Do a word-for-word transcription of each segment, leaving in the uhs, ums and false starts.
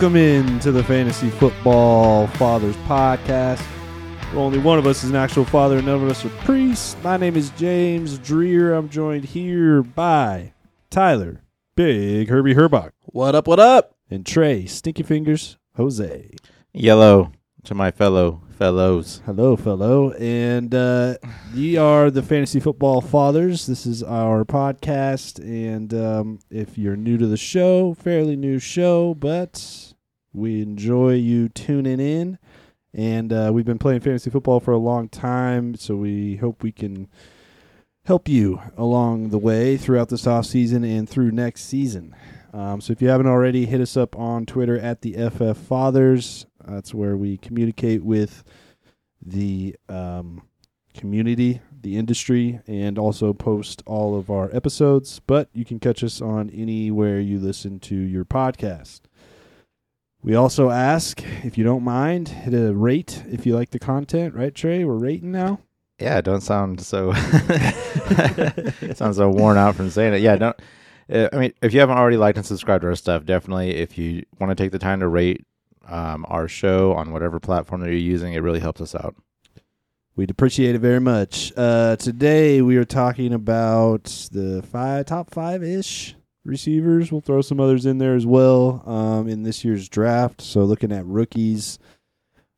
Welcome in to the Fantasy Football Fathers Podcast, where only one of us is an actual father and none of us are priests. My name is James Dreer. I'm joined here by Tyler, Big Herbie Herbock. What up, what up? And Trey, Stinky Fingers, Jose. Yellow to my fellow fellows. Hello, fellow. And uh, ye are the Fantasy Football Fathers. This is our podcast. And um, if you're new to the show, fairly new show, but we enjoy you tuning in. And uh, we've been playing fantasy football for a long time, so we hope we can help you along the way throughout this offseason and through next season. Um, so if you haven't already, hit us up on Twitter at the F F Fathers. That's where we communicate with the um, community, the industry, and also post all of our episodes. But you can catch us on anywhere you listen to your podcast. We also ask, if you don't mind, hit a rate if you like the content. Right, Trey? We're rating now? Yeah, don't sound so... sounds so worn out from saying it. Yeah, don't... I mean, if you haven't already liked and subscribed to our stuff, definitely, if you want to take the time to rate um, our show on whatever platform that you're using, it really helps us out. We'd appreciate it very much. Uh, today, we are talking about the five top five-ish receivers. We'll throw some others in there as well um, in this year's draft. So looking at rookies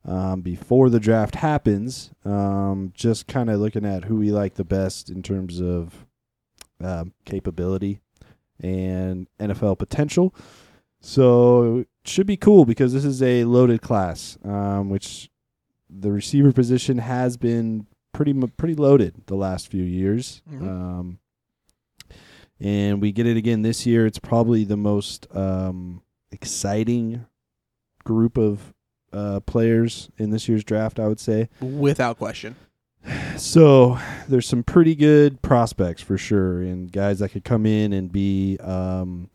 um, before the draft happens, um, just kind of looking at who we like the best in terms of um, capability and N F L potential. So it should be cool because this is a loaded class, um, which the receiver position has been pretty pretty loaded the last few years. Mm-hmm. Um, and we get it again this year. It's probably the most um, exciting group of uh, players in this year's draft, I would say. Without question. So there's some pretty good prospects for sure, and guys that could come in and be um,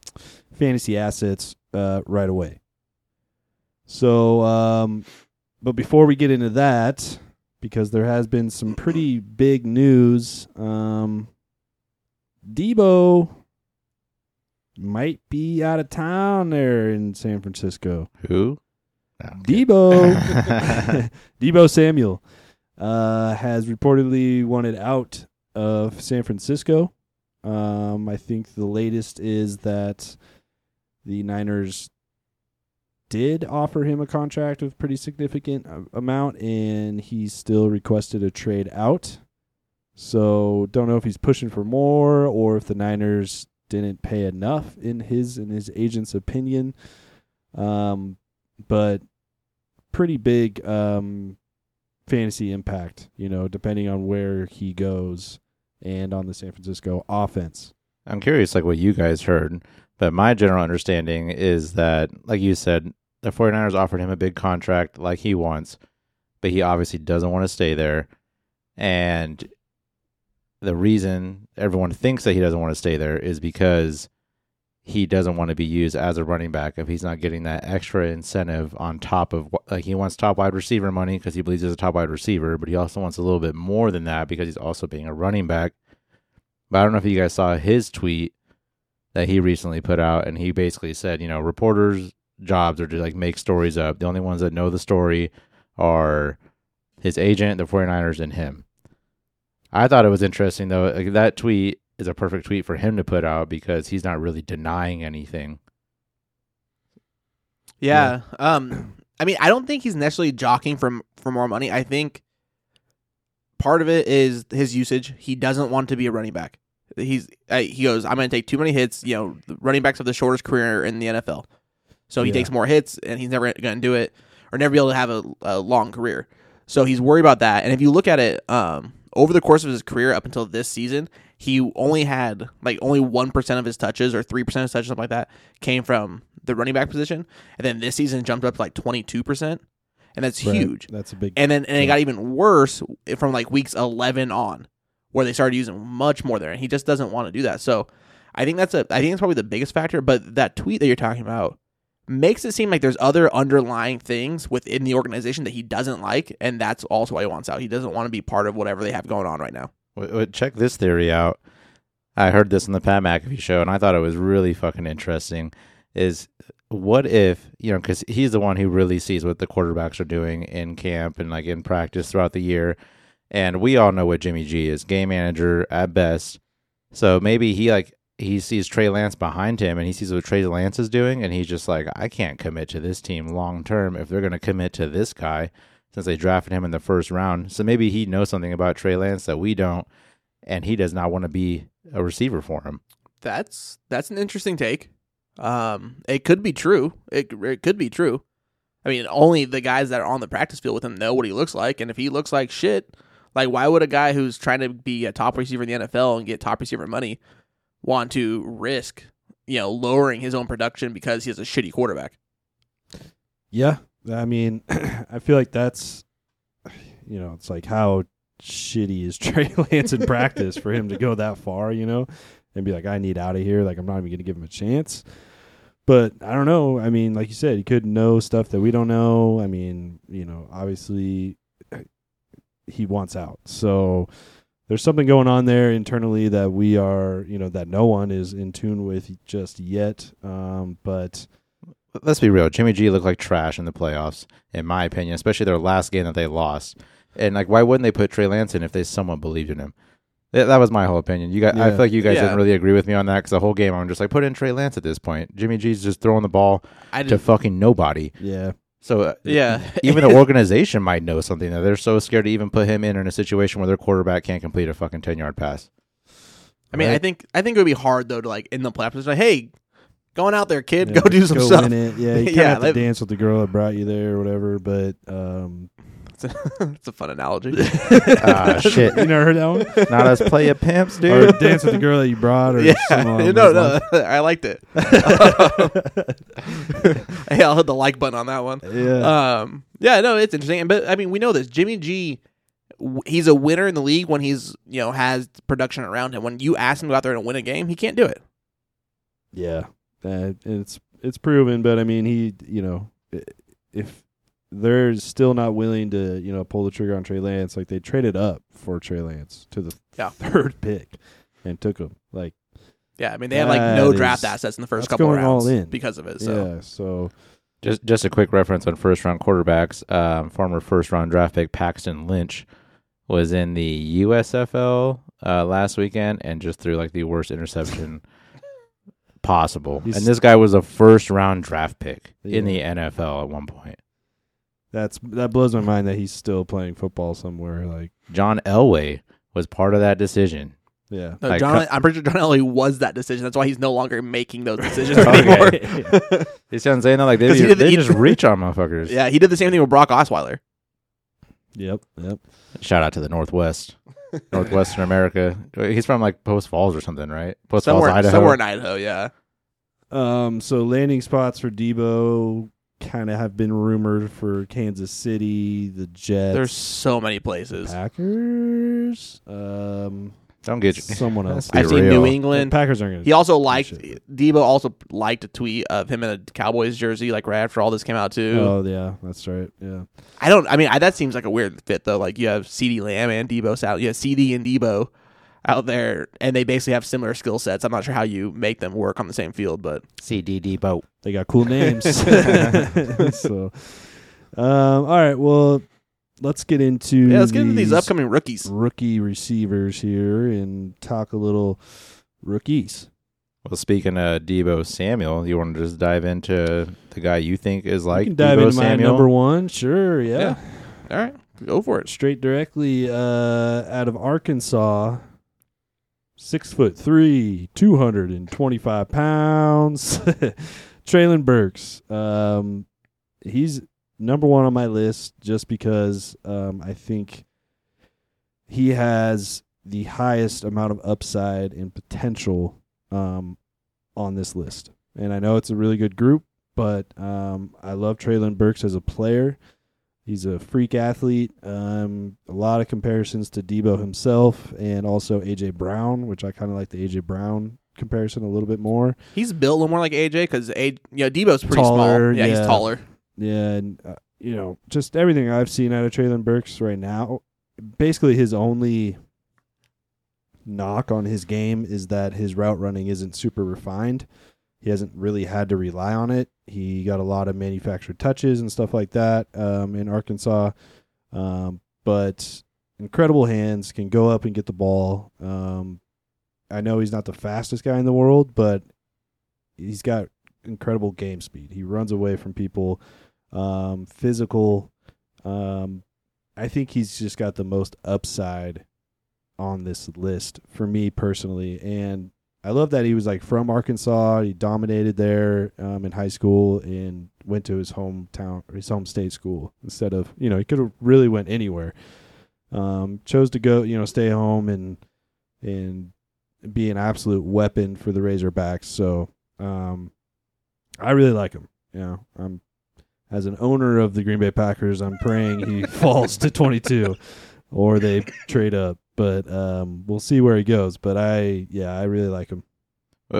fantasy assets uh, right away. So, um, but before we get into that, because there has been some pretty big news, um, Deebo might be out of town there in San Francisco. Who? No, Deebo. Deebo Samuel. Uh, has reportedly wanted out of San Francisco. Um, I think the latest is that the Niners did offer him a contract of pretty significant amount, and he still requested a trade out. So don't know if he's pushing for more or if the Niners didn't pay enough in his in his agent's opinion. Um, but pretty big. Um. Fantasy impact, you know, depending on where he goes and on the San Francisco offense. I'm curious, like, what you guys heard, but my general understanding is that, like you said, the 49ers offered him a big contract like he wants, but he obviously doesn't want to stay there. And the reason everyone thinks that he doesn't want to stay there is because he doesn't want to be used as a running back if he's not getting that extra incentive on top of, like, he wants top wide receiver money because he believes he's a top wide receiver, but he also wants a little bit more than that because he's also being a running back. But I don't know if you guys saw his tweet that he recently put out, and he basically said, you know, reporters' jobs are to, like, make stories up. The only ones that know the story are his agent, the 49ers, and him. I thought it was interesting, though. Like, that tweet is a perfect tweet for him to put out because he's not really denying anything. Yeah. yeah. Um, I mean, I don't think he's necessarily jockeying for, for more money. I think part of it is his usage. He doesn't want to be a running back. He's uh, He goes, I'm going to take too many hits. You know, the running backs have the shortest career in the N F L. So he yeah. takes more hits, and he's never going to do it or never be able to have a, a long career. So he's worried about that. And if you look at it, um, over the course of his career up until this season, he only had, like, only one percent of his touches or three percent of his touches, something like that, came from the running back position. And then this season jumped up to, like, twenty-two percent. And that's right. huge. That's a big And then and yeah. it got even worse from, like, weeks eleven on, where they started using much more there. And he just doesn't want to do that. So I think that's a I think that's probably the biggest factor. But that tweet that you're talking about makes it seem like there's other underlying things within the organization that he doesn't like, and that's also why he wants out. He doesn't want to be part of whatever they have going on right now. Well, check this theory out. I heard this on the Pat McAfee show, and I thought it was really fucking interesting. Is what if, you know, because he's the one who really sees what the quarterbacks are doing in camp and like in practice throughout the year. And we all know what Jimmy G is, game manager at best. So maybe he like he sees Trey Lance behind him and he sees what Trey Lance is doing. And he's just like, I can't commit to this team long term if they're going to commit to this guy since they drafted him in the first round. So maybe he knows something about Trey Lance that we don't. And he does not want to be a receiver for him. That's that's an interesting take. Um, it could be true. It, it could be true. I mean, only the guys that are on the practice field with him know what he looks like. And if he looks like shit, like why would a guy who's trying to be a top receiver in the N F L and get top receiver money want to risk, you know, lowering his own production because he has a shitty quarterback? Yeah. I mean, I feel like that's, you know, it's like how shitty is Trey Lance in practice for him to go that far, you know, and be like, I need out of here. Like, I'm not even going to give him a chance. But I don't know. I mean, like you said, he could know stuff that we don't know. I mean, you know, obviously he wants out. So there's something going on there internally that we are, you know, that no one is in tune with just yet. Um, but let's be real. Jimmy G looked like trash in the playoffs, in my opinion, especially their last game that they lost. And like, why wouldn't they put Trey Lance in if they somewhat believed in him? That was my whole opinion. You guys, yeah. I feel like you guys yeah. didn't really agree with me on that because the whole game I'm just like, put in Trey Lance at this point. Jimmy G's just throwing the ball to fucking nobody. Yeah. So uh, yeah, even the organization might know something that they're so scared to even put him in in a situation where their quarterback can't complete a fucking ten-yard pass. I mean, right? I think I think it would be hard though to like in the playoffs, like, hey, going out there, kid, yeah, go do some go stuff. It. Yeah, you kind of yeah, have to like, dance with the girl that brought you there or whatever, but. Um, It's a fun analogy. Ah, shit. You never heard that one? Not us play at pimps, dude. Or dance with the girl that you brought. Or yeah. No, no. Like... I liked it. Hey, I'll hit the like button on that one. Yeah. Um, yeah, no, it's interesting. But, I mean, we know this. Jimmy G, he's a winner in the league when he's, you know, has production around him. When you ask him to go out there and win a game, he can't do it. Yeah. That, it's, it's proven. But, I mean, he, you know, if... they're still not willing to, you know, pull the trigger on Trey Lance. Like, they traded up for Trey Lance to the yeah. third pick and took him. Like, yeah, I mean, they had, like, no is, draft assets in the first couple of rounds all in. Because of it. So. Yeah, so. Just, just a quick reference on first-round quarterbacks. Um, former first-round draft pick Paxton Lynch was in the U S F L uh, last weekend and just threw, like, the worst interception possible. He's, and this guy was a first-round draft pick yeah. in the N F L at one point. That's that blows my mind that he's still playing football somewhere. Like John Elway was part of that decision. Yeah, no, like, John, I'm pretty sure John Elway was that decision. That's why he's no longer making those decisions anymore. Yeah. You see what I'm saying? Like they, be, the, they just reach on motherfuckers. Yeah, he did the same thing with Brock Osweiler. Yep, yep. Shout out to the Northwest, Northwestern America. He's from like Post Falls or something, right? Post somewhere, Falls, Idaho. Somewhere in Idaho, yeah. Um. So landing spots for Deebo. Kind of have been rumored for Kansas City, the Jets. There's so many places. Packers. Um, Don't get you. Someone else. I've seen New England. The Packers aren't going to. He also liked Deebo. Also liked a tweet of him in a Cowboys jersey, like right after all this came out too. Oh yeah, that's right. Yeah. I don't. I mean, I, that seems like a weird fit though. Like you have CeeDee Lamb and Deebo Samuel. You have CeeDee and Deebo out there, and they basically have similar skill sets. I'm not sure how you make them work on the same field, but CeeDee Deebo. They got cool names. So, um, all right, well, let's get into yeah, let's get into these upcoming rookies, rookie receivers here, and talk a little rookies. Well, speaking of Deebo Samuel, you want to just dive into the guy you think is like you can dive Deebo into Samuel? My number one, sure, yeah. yeah. All right, go for it. Straight directly uh, out of Arkansas. Six foot three, two hundred and twenty-five pounds. Treylon Burks. Um, he's number one on my list just because um, I think he has the highest amount of upside and potential um, on this list. And I know it's a really good group, but um, I love Treylon Burks as a player. He's a freak athlete. Um, a lot of comparisons to Deebo himself and also A J. Brown, which I kind of like the A J. Brown comparison a little bit more. He's built a little more like A J because you know, Debo's pretty taller, small. Yeah, yeah, he's taller. Yeah, and uh, you know, just everything I've seen out of Treylon Burks right now, basically his only knock on his game is that his route running isn't super refined. He hasn't really had to rely on it. He got a lot of manufactured touches and stuff like that um, in Arkansas. Um, but incredible hands, can go up and get the ball. Um, I know he's not the fastest guy in the world, but he's got incredible game speed. He runs away from people, um, physical. Um, I think he's just got the most upside on this list for me personally. And I love that he was like from Arkansas. He dominated there um, in high school and went to his hometown, his home state school instead of, you know, he could have really went anywhere. Um, chose to go, you know, stay home and and be an absolute weapon for the Razorbacks. So um, I really like him. You know, I'm as an owner of the Green Bay Packers, I'm praying he falls to twenty-two or they trade up. But um, we'll see where he goes. But I, yeah, I really like him.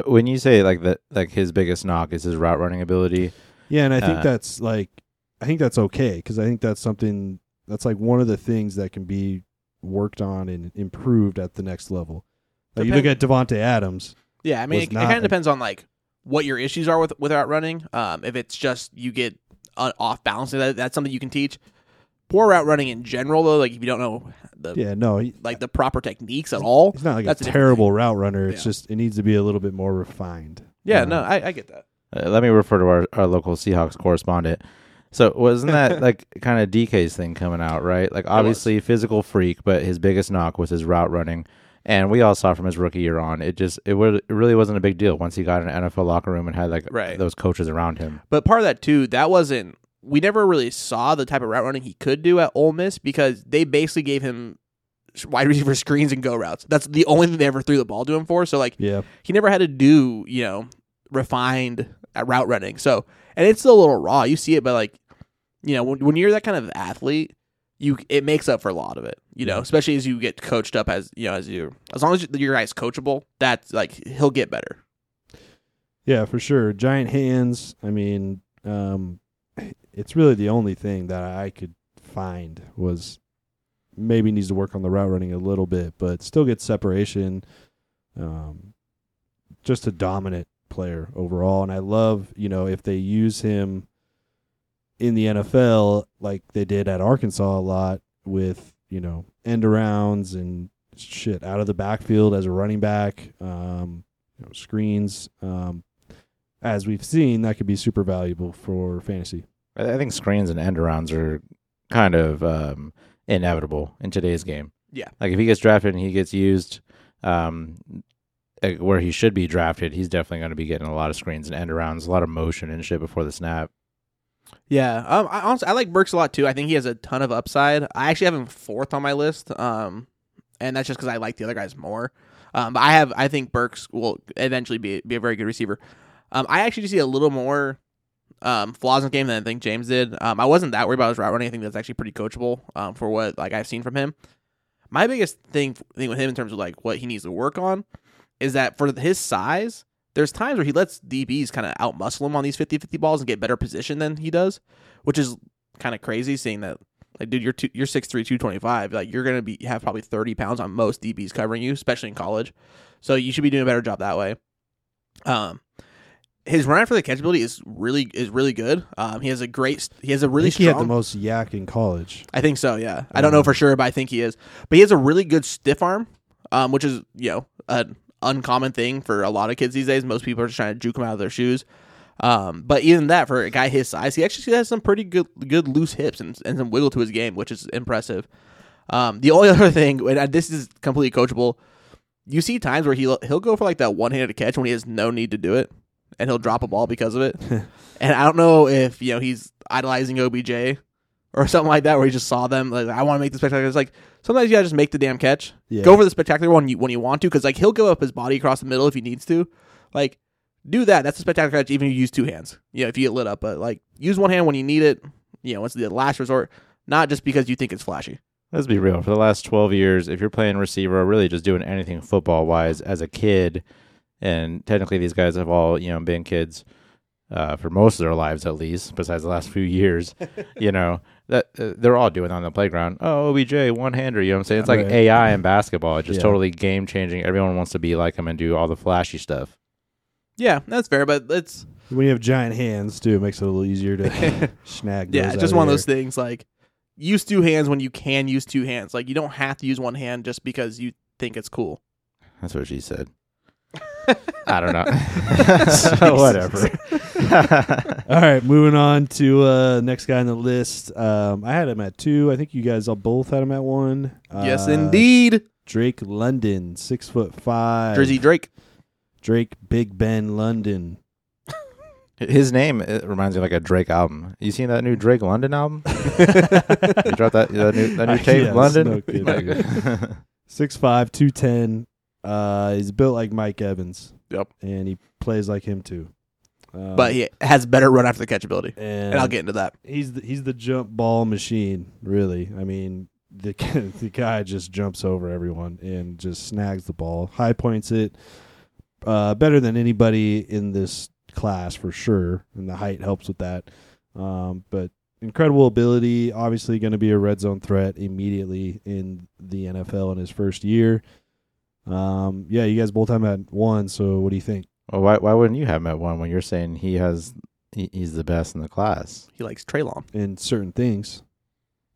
When you say like that, like his biggest knock is his route running ability. Yeah, and I think uh, that's like, I think that's okay because I think that's something that's like one of the things that can be worked on and improved at the next level. Like depend- you look at Devontae Adams. Yeah, I mean, it, it kind of depends on like what your issues are with with route running. Um, if it's just you get uh, off balance, that that's something you can teach. Poor route running in general, though, like if you don't know the yeah, no, he, like the proper techniques at all, it's not like that's a terrible route runner. It's yeah. just it needs to be a little bit more refined. Yeah, you know? no, I, I get that. Uh, let me refer to our, our local Seahawks correspondent. So wasn't that like kind of D K's thing coming out, right? Like obviously physical freak, but his biggest knock was his route running, and we all saw from his rookie year on, it just it, would, it really wasn't a big deal once he got in an N F L locker room and had like right. those coaches around him. But part of that too, that wasn't. We never really saw the type of route running he could do at Ole Miss because they basically gave him wide receiver screens and go routes. That's the only thing they ever threw the ball to him for. So, like, yeah. he never had to do, you know, refined route running. So, and it's still a little raw. You see it, but, like, you know, when, when you're that kind of athlete, you it makes up for a lot of it, you know, especially as you get coached up as, you know, as you, as long as your guy's coachable, that's, like, he'll get better. Yeah, for sure. Giant hands. I mean, um, it's really the only thing that I could find was maybe needs to work on the route running a little bit, but still gets separation. Um, just a dominant player overall. And I love, you know, if they use him in the N F L like they did at Arkansas a lot with, you know, end arounds and shit out of the backfield as a running back, um, you know, screens. Um, as we've seen, that could be super valuable for fantasy. I think screens and end arounds are kind of um, inevitable in today's game. Yeah. Like if he gets drafted and he gets used um, where he should be drafted, he's definitely going to be getting a lot of screens and end arounds, a lot of motion and shit before the snap. Yeah. Um, I honestly, I like Burks a lot too. I think he has a ton of upside. I actually have him fourth on my list. Um, and that's just because I like the other guys more. Um, but I have, I think Burks will eventually be, be a very good receiver. Um, I actually see a little more Um, flaws in the game than I think James did. Um, I wasn't that worried about his route running. I think that's actually pretty coachable um, for what like I've seen from him. My biggest thing thing with him in terms of like what he needs to work on is that for his size, there's times where he lets D Bs kind of outmuscle him on these fifty-fifty balls and get better position than he does, which is kind of crazy. Seeing that, like, dude, you're two, you're six three, two twenty-five, like you're gonna be have probably thirty pounds on most D Bs covering you, especially in college. So you should be doing a better job that way. Um. His run after the catch ability is really is really good. Um, he has a great he has a really I think strong. He had the most yak in college. I think so. Yeah, um, I don't know for sure, but I think he is. But he has a really good stiff arm, um, which is you know an uncommon thing for a lot of kids these days. Most people are just trying to juke him out of their shoes. Um, but even that for a guy his size, he actually has some pretty good good loose hips and, and some wiggle to his game, which is impressive. Um, the only other thing, and this is completely coachable, you see times where he he'll, he'll go for like that one handed catch when he has no need to do it. And he'll drop a ball because of it. And I don't know if, you know, he's idolizing O B J or something like that where he just saw them. Like, I want to make the spectacular. It's like, sometimes you got to just make the damn catch. Yeah. Go for the spectacular one you, when you want to because, like, he'll give up his body across the middle if he needs to. Like, do that. That's a spectacular catch even if you use two hands. You know, if you get lit up. But, like, use one hand when you need it. You know, it's the last resort. Not just because you think it's flashy. Let's be real. For the last twelve years, if you're playing receiver or really just doing anything football-wise as a kid, and technically, these guys have all, you know, been kids uh, for most of their lives, at least, besides the last few years, you know, that uh, they're all doing on the playground. Oh, O B J, one-hander, you know what I'm saying? It's like right. A I in basketball. It's just yeah. totally game-changing. Everyone wants to be like him and do all the flashy stuff. Yeah, that's fair, but it's... When you have giant hands, too, it makes it a little easier to snag those. Yeah, it's just one of those things, like, use two hands when you can use two hands. Like, you don't have to use one hand just because you think it's cool. That's what she said. I don't know. So whatever. All right, moving on to uh, next guy on the list. Um, I had him at two. I think you guys all both had him at one. Uh, yes, indeed. Drake London, six foot five. Drizzy Drake. Drake Big Ben London. His name, it reminds me of like a Drake album. You seen that new Drake London album? You dropped that, that new, that new tape, yeah, London? No. six five, two ten. Uh, he's built like Mike Evans. Yep. And he plays like him too. Um, but he has better run after the catch ability. And, and I'll get into that. He's the, he's the jump ball machine, really. I mean, the, the guy just jumps over everyone and just snags the ball. High points it. Uh, better than anybody in this class for sure, and the height helps with that, um but incredible ability, obviously going to be a red zone threat immediately in the N F L in his first year. Um yeah, you guys both have him at one, so what do you think? Well, why why wouldn't you have him at one when you're saying he has he, he's the best in the class? He likes Treylon in certain things.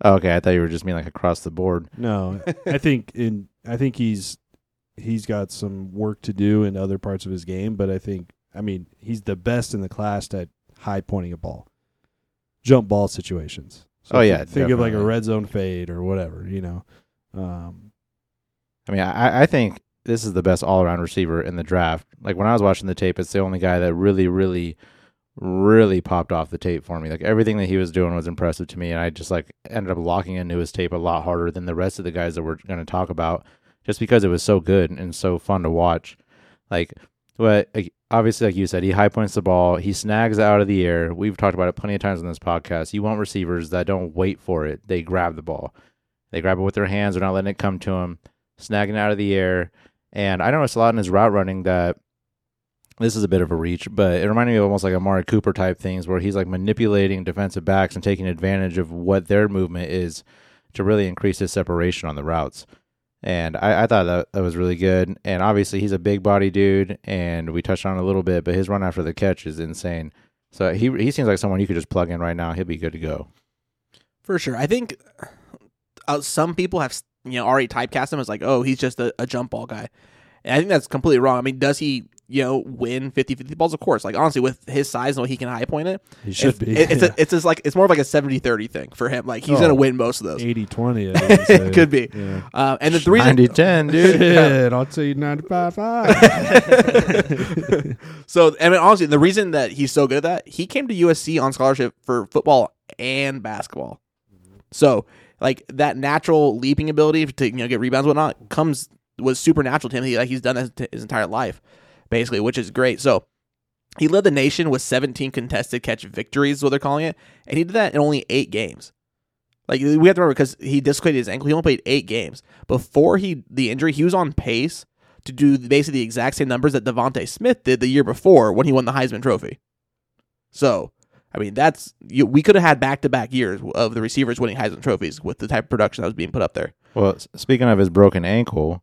Oh, okay, I thought you were just mean like across the board. No. I think in I think he's he's got some work to do in other parts of his game, but I think I mean, he's the best in the class at high pointing a ball, jump ball situations. So oh yeah, think definitely. Of like a red zone fade or whatever, you know. Um, I mean, I, I think this is the best all around receiver in the draft. Like when I was watching the tape, it's the only guy that really, really, really popped off the tape for me. Like everything that he was doing was impressive to me, and I just like ended up locking into his tape a lot harder than the rest of the guys that we're going to talk about, just because it was so good and so fun to watch. Like. But obviously, like you said, he high points the ball. He snags out of the air. We've talked about it plenty of times on this podcast. You want receivers that don't wait for it. They grab the ball. They grab it with their hands. They're not letting it come to them. Snagging out of the air. And I noticed a lot in his route running that this is a bit of a reach, but it reminded me of almost like Amari Cooper type things where he's like manipulating defensive backs and taking advantage of what their movement is to really increase his separation on the routes. And I, I thought that, that was really good. And obviously, he's a big body dude, and we touched on it a little bit, but his run after the catch is insane. So he he seems like someone you could just plug in right now. He'll be good to go. For sure. I think uh, some people have you know already typecast him as like, oh, he's just a, a jump ball guy. And I think that's completely wrong. I mean, does he you know win fifty-fifty balls? Of course. Like, honestly, with his size and what he can high point it, he should it's, be. It, it's, yeah. a, it's, just like, it's more of like a seventy-thirty thing for him. Like, he's oh, going to win most of those. eighty-twenty, I would say. Could be. Yeah. Uh, and the three ninety ten, dude. Yeah, I'll tell you ninety-five five. So, I mean, honestly, the reason that he's so good at that, he came to U S C on scholarship for football and basketball. So, like, that natural leaping ability to you know get rebounds and whatnot comes was supernatural to him. He, like, he's done that his entire life, basically, which is great. So he led the nation with seventeen contested catch victories, is what they're calling it, and he did that in only eight games. Like, we have to remember, because he dislocated his ankle, he only played eight games. Before he the injury, he was on pace to do basically the exact same numbers that Devonta Smith did the year before when he won the Heisman Trophy. So, I mean, that's you, we could have had back-to-back years of the receivers winning Heisman Trophies with the type of production that was being put up there. Well, speaking of his broken ankle...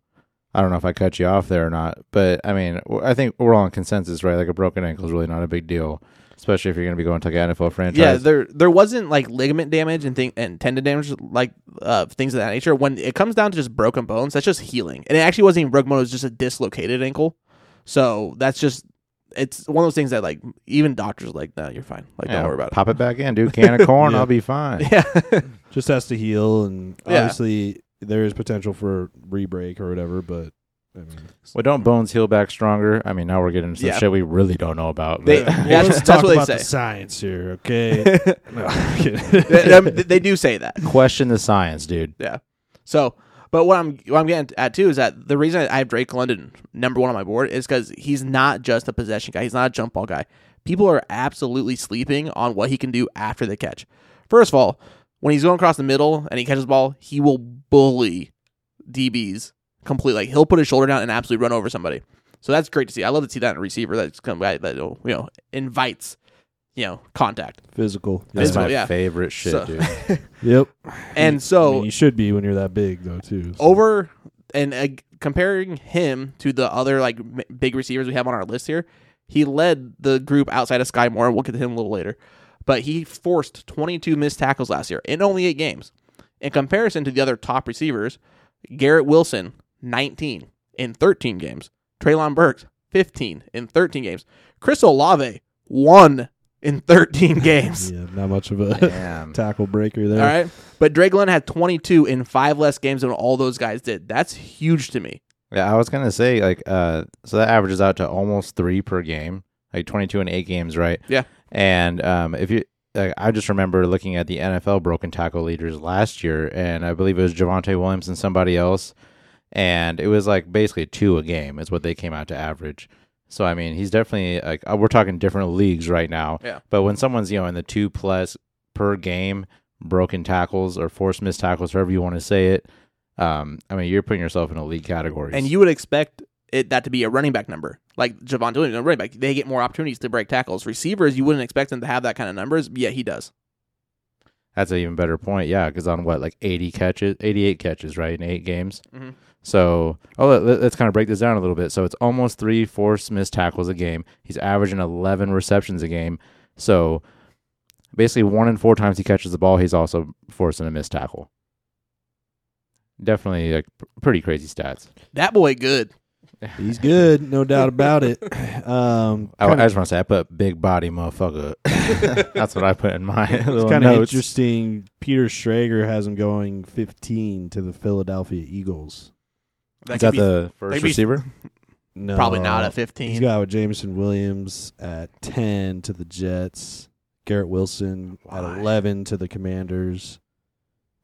I don't know if I cut you off there or not, but I mean, I think we're all in consensus, right? Like a broken ankle is really not a big deal, especially if you're going to be going to like an N F L franchise. Yeah, there there wasn't like ligament damage and thing and tendon damage, like uh, things of that nature. When it comes down to just broken bones, that's just healing, and it actually wasn't even broken bone; it was just a dislocated ankle. So that's just it's one of those things that like even doctors are like, no, you're fine. Like, yeah, don't worry about pop it. Pop it back in, dude. Can of corn, yeah. I'll be fine. Yeah, just has to heal, and yeah. Obviously. There is potential for re-break or whatever, but I mean, well, don't bones heal back stronger? I mean, now we're getting into yeah. shit we really don't know about. They, yeah, well, that's, let's that's talk what about they say. The science here, okay? No, I'm kidding. they, they do say that. Question the science, dude. Yeah. So, but what I'm what I'm getting at too is that the reason I have Drake London number one on my board is because he's not just a possession guy. He's not a jump ball guy. People are absolutely sleeping on what he can do after the catch. First of all, when he's going across the middle and he catches the ball, he will bully D Bs completely. Like, he'll put his shoulder down and absolutely run over somebody. So that's great to see. I love to see that in a receiver that's come guy that you know invites you know contact. Physical. That's Physical, my yeah. favorite shit, so. Dude. Yep. And so I mean, you should be when you're that big though too. So. Over and uh, comparing him to the other like big receivers we have on our list here, He led the group outside of Skyy Moore. We'll get to him a little later. But he forced twenty-two missed tackles last year in only eight games. In comparison to the other top receivers, Garrett Wilson, nineteen in thirteen games. Treylon Burks, fifteen in thirteen games. Chris Olave, one in thirteen games. Yeah, not much of a tackle breaker there. All right. But Drake London had twenty-two in five less games than all those guys did. That's huge to me. Yeah, I was going to say, like, uh, so that averages out to almost three per game, like twenty-two in eight games, right? Yeah. And um, if you, like, I just remember looking at the N F L broken tackle leaders last year, and I believe it was Javonte Williams and somebody else, and it was like basically two a game is what they came out to average. So, I mean, he's definitely, like, we're talking different leagues right now. Yeah. But when someone's, you know, in the two-plus per game, broken tackles or forced missed tackles, however you want to say it, Um, I mean, you're putting yourself in elite categories. And you would expect it that to be a running back number. Like Javonte Williams, a running back, they get more opportunities to break tackles. Receivers, you wouldn't expect them to have that kind of numbers. Yeah, he does. That's an even better point, yeah, because on what, like eighty catches, eighty-eight catches, right, in eight games? Mm-hmm. So, oh, let, let's kind of break this down a little bit. So it's almost three forced missed tackles a game. He's averaging eleven receptions a game. So basically one in four times he catches the ball, he's also forcing a missed tackle. Definitely like pretty crazy stats. That boy good. He's good, no doubt about it. Um, I, I just want to say I put big body motherfucker. That's what I put in my little It's kind of interesting. Peter Schrager has him going fifteen to the Philadelphia Eagles. That Is that be, the first be, receiver? No. Probably not at fifteen. He's got Jameson Williams at ten to the Jets. Garrett Wilson Why? at eleven to the Commanders.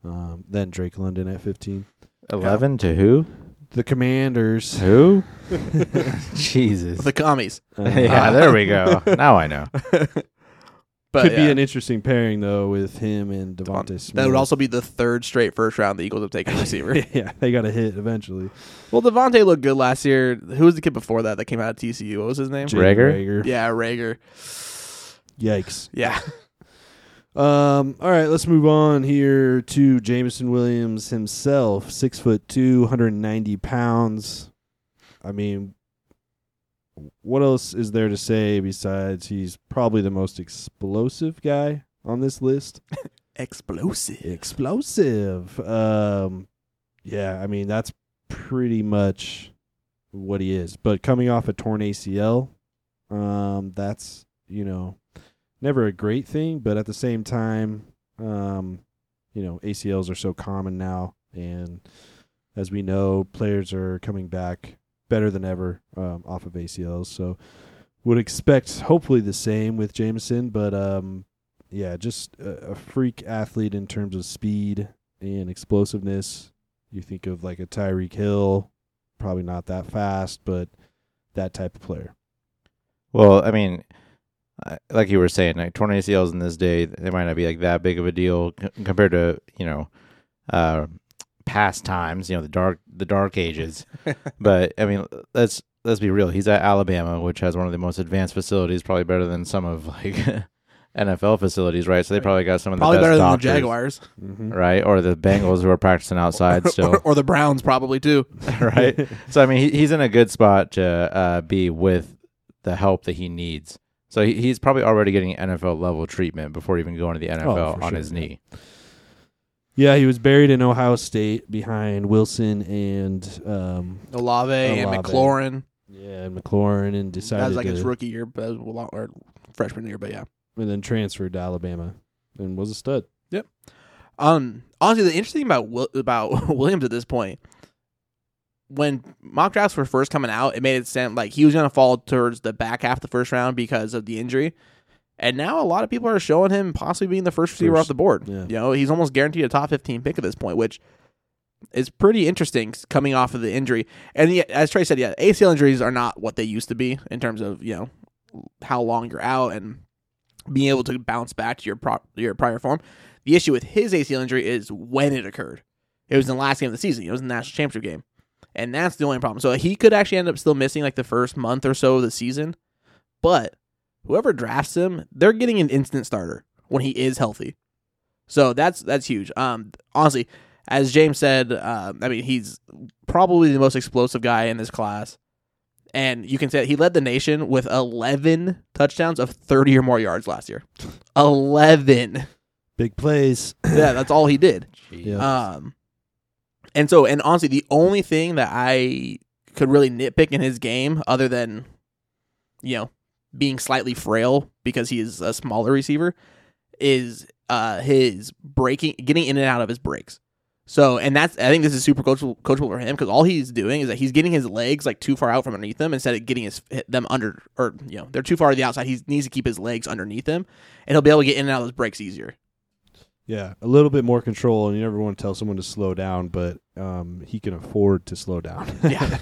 Um, then Drake London at fifteen. eleven to who? The Commanders. Who? Jesus. The commies. Uh, yeah, uh, there we go. Now I know. But Could yeah. be an interesting pairing, though, with him and Devonta Devon. Smith. That would also be the third straight first round the Eagles have taken receiver. Yeah, they got a hit eventually. Well, Devontae looked good last year. Who was the kid before that that came out of T C U? What was his name? Rager? Yeah, Rager. Yikes. Yeah. Um. All right, let's move on here to Jameson Williams himself, six foot two, one hundred ninety pounds. I mean, what else is there to say besides he's probably the most explosive guy on this list? Explosive. Explosive. Um. Yeah, I mean, that's pretty much what he is. But coming off a torn A C L, um, that's, you know, never a great thing, but at the same time, um, you know, A C Ls are so common now, and as we know, players are coming back better than ever um, off of A C Ls, so would expect hopefully the same with Jameson, but um, yeah, just a, a freak athlete in terms of speed and explosiveness. You think of like a Tyreek Hill, probably not that fast, but that type of player. Well, I mean, like you were saying, like torn A C Ls in this day, they might not be like that big of a deal c- compared to, you know, uh, past times, you know, the dark the dark ages. But I mean, let's let's be real. He's at Alabama, which has one of the most advanced facilities, probably better than some of like N F L facilities, right? So they probably got some of the probably best better doctors, than the Jaguars, mm-hmm. right? Or the Bengals who are practicing outside still, or, or the Browns probably too, right? So I mean, he, he's in a good spot to uh, be with the help that he needs. So he's probably already getting N F L-level treatment before even going to the N F L oh, on sure. his knee. Yeah, he was buried in Ohio State behind Wilson and um, Olave, Olave and McLaurin. Yeah, and McLaurin and decided That was like to, his rookie year, but or freshman year, but yeah. And then transferred to Alabama and was a stud. Yep. Um, honestly, the interesting thing about, about Williams at this point, when mock drafts were first coming out, it made it sound like he was going to fall towards the back half of the first round because of the injury. And now a lot of people are showing him possibly being the first receiver first, off the board. Yeah. You know, he's almost guaranteed a top fifteen pick at this point, which is pretty interesting coming off of the injury. And yeah, as Trey said, yeah, A C L injuries are not what they used to be in terms of, you know, how long you're out and being able to bounce back to your pro- your prior form. The issue with his A C L injury is when it occurred. It was in the last game of the season. It was in the national championship game. And that's the only problem. So he could actually end up still missing like the first month or so of the season. But whoever drafts him, they're getting an instant starter when he is healthy. So that's that's huge. Um, honestly, as James said, uh, I mean, he's probably the most explosive guy in this class. And you can say he led the nation with eleven touchdowns of thirty or more yards last year. eleven. Big plays. Yeah, that's all he did. Jeez. Um, and so, and honestly, the only thing that I could really nitpick in his game, other than, you know, being slightly frail because he is a smaller receiver, is uh, his breaking, getting in and out of his breaks. So, and that's, I think this is super coachable, coachable for him, because all he's doing is that he's getting his legs like too far out from underneath them instead of getting his them under, or, you know, they're too far to the outside. He needs to keep his legs underneath him, and he'll be able to get in and out of those breaks easier. Yeah, a little bit more control, and you never want to tell someone to slow down, but um, he can afford to slow down. Yeah.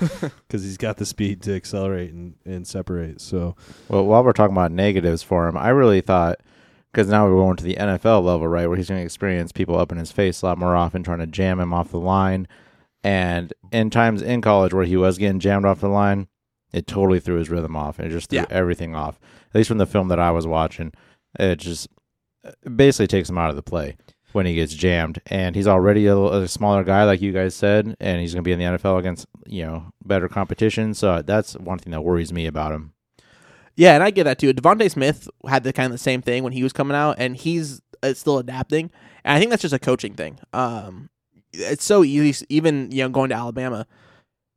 Because he's got the speed to accelerate and, and separate. So, well, while we're talking about negatives for him, I really thought, because now we're going to the N F L level, right, where he's going to experience people up in his face a lot more often, trying to jam him off the line. And in times in college where he was getting jammed off the line, it totally threw his rhythm off. It just threw yeah. everything off, at least from the film that I was watching. It just... basically takes him out of the play when he gets jammed, and he's already a, a smaller guy, like you guys said, and he's going to be in the N F L against, you know, better competition. So that's one thing that worries me about him. Yeah, and I get that too. Devontae Smith had the kind of the same thing when he was coming out, and he's uh, still adapting. And I think that's just a coaching thing. Um, it's so easy, even you know, going to Alabama,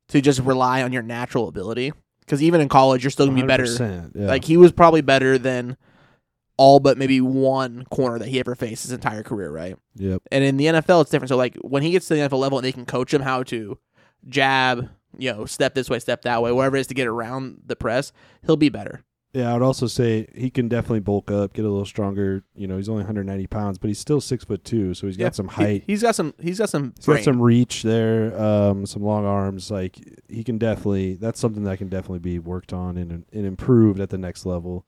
to just rely on your natural ability, because even in college, you're still going to be better. Yeah. Like he was probably better than all but maybe one corner that he ever faced his entire career, right? Yep. And in the N F L, it's different. So, like, when he gets to the N F L level and they can coach him how to jab, you know, step this way, step that way, whatever it is to get around the press, he'll be better. Yeah, I would also say he can definitely bulk up, get a little stronger. You know, he's only one hundred ninety pounds, but he's still six foot two, so he's got yeah, some height. He, he's got some. He's got some. He's brain. got some reach there. Um, some long arms. Like he can definitely. That's something that can definitely be worked on and and improved at the next level.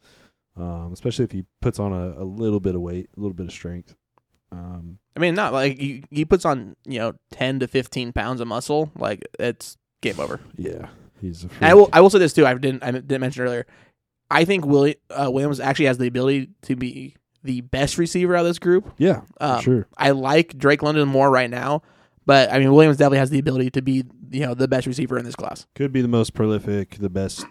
Um, especially if he puts on a, a little bit of weight, a little bit of strength. Um, I mean, not like he, he puts on, you know, ten to fifteen pounds of muscle. Like it's game over. Yeah. He's a freak. I will, I will say this too. I didn't, I didn't mention earlier. I think Willie, uh, Williams actually has the ability to be the best receiver out of this group. Yeah. Um, sure. I like Drake London more right now, but I mean, Williams definitely has the ability to be, you know, the best receiver in this class. Could be the most prolific, the best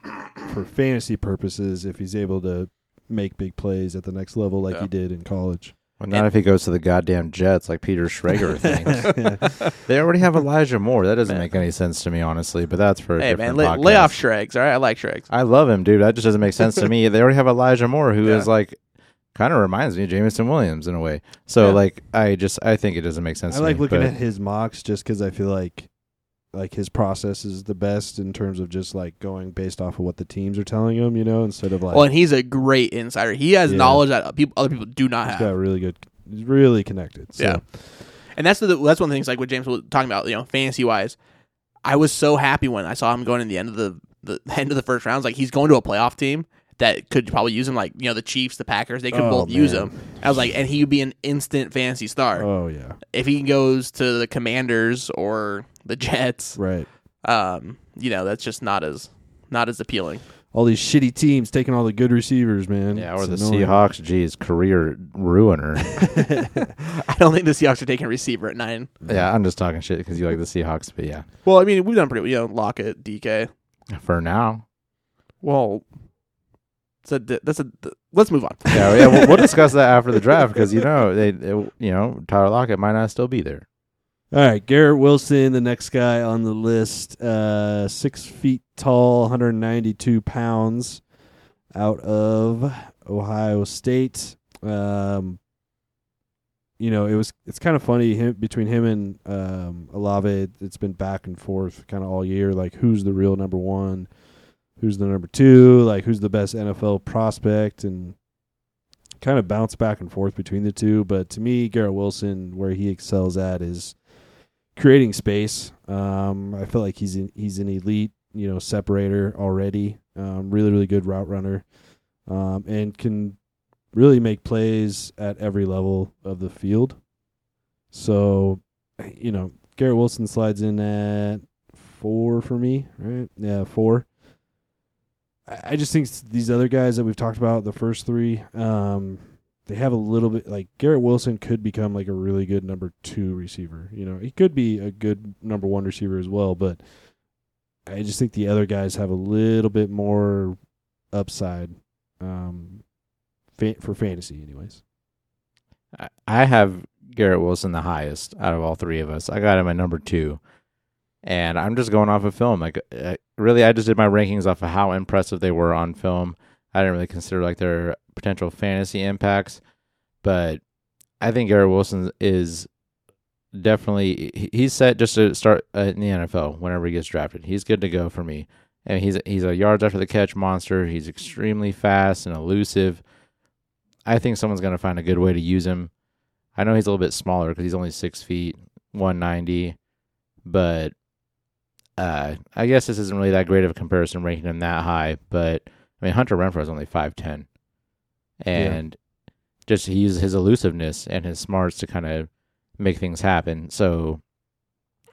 for fantasy purposes. If he's able to make big plays at the next level like yeah. he did in college. Well, not and if he goes to the goddamn Jets like Peter Schrager thinks. Yeah. They already have Elijah Moore. That doesn't man. make any sense to me, honestly, but that's for a hey, different man, podcast. Hey, man, lay off Schregs, all right? I like Schregs. I love him, dude. That just doesn't make sense to me. They already have Elijah Moore, who yeah. is like, kind of reminds me of Jameson Williams in a way. So, yeah. like, I just, I think it doesn't make sense I to like me. I like looking but... at his mocks just because I feel like, like his process is the best in terms of just like going based off of what the teams are telling him, you know, instead of like. Well, and he's a great insider. He has yeah. knowledge that people, other people do not he's have. He's got really good, really connected. So. Yeah, and that's the that's one of the things like what James was talking about, you know, fantasy wise. I was so happy when I saw him going in the end of the the end of the first rounds. Like he's going to a playoff team that could probably use him, like, you know, the Chiefs, the Packers, they could oh, both man. use him. I was like, and he would be an instant fantasy star. Oh, yeah. If he goes to the Commanders or the Jets. Right. Um, you know, that's just not as not as appealing. All these shitty teams taking all the good receivers, man. Yeah, or it's the annoying. Seahawks. Geez, career ruiner. I don't think the Seahawks are taking a receiver at nine. Yeah, I'm just talking shit because you like the Seahawks, but yeah. Well, I mean, we've done pretty well. You know, Lockett, D K. For now. Well... So that's a let's move on. Yeah, yeah, we'll, we'll discuss that after the draft because you know they, they, you know, Tyler Lockett might not still be there. All right, Garrett Wilson, the next guy on the list, uh, six feet tall, one hundred ninety-two pounds, out of Ohio State. Um, you know, it was it's kind of funny him, between him and um, Olave. It's been back and forth kind of all year, like who's the real number one. Who's the number two? Like, who's the best N F L prospect? And kind of bounce back and forth between the two. But to me, Garrett Wilson, where he excels at is creating space. Um, I feel like he's in, he's an elite, you know, separator already. Um, really, really good route runner, um, and can really make plays at every level of the field. So, you know, Garrett Wilson slides in at four for me, right? Yeah, four. I just think these other guys that we've talked about, the first three, um, they have a little bit like Garrett Wilson could become like a really good number two receiver. You know, he could be a good number one receiver as well, but I just think the other guys have a little bit more upside um, fa- for fantasy anyways. I have Garrett Wilson the highest out of all three of us. I got him at number two. And I'm just going off of film. Like, I, really, I just did my rankings off of how impressive they were on film. I didn't really consider like their potential fantasy impacts. But I think Garrett Wilson is definitely, he's set just to start in the N F L whenever he gets drafted. He's good to go for me. And he's, he's a yards after the catch monster. He's extremely fast and elusive. I think someone's going to find a good way to use him. I know he's a little bit smaller because he's only six feet, one ninety. But uh, I guess this isn't really that great of a comparison ranking him that high. But, I mean, Hunter Renfro is only five ten. And yeah. just he uses his elusiveness and his smarts to kind of make things happen. So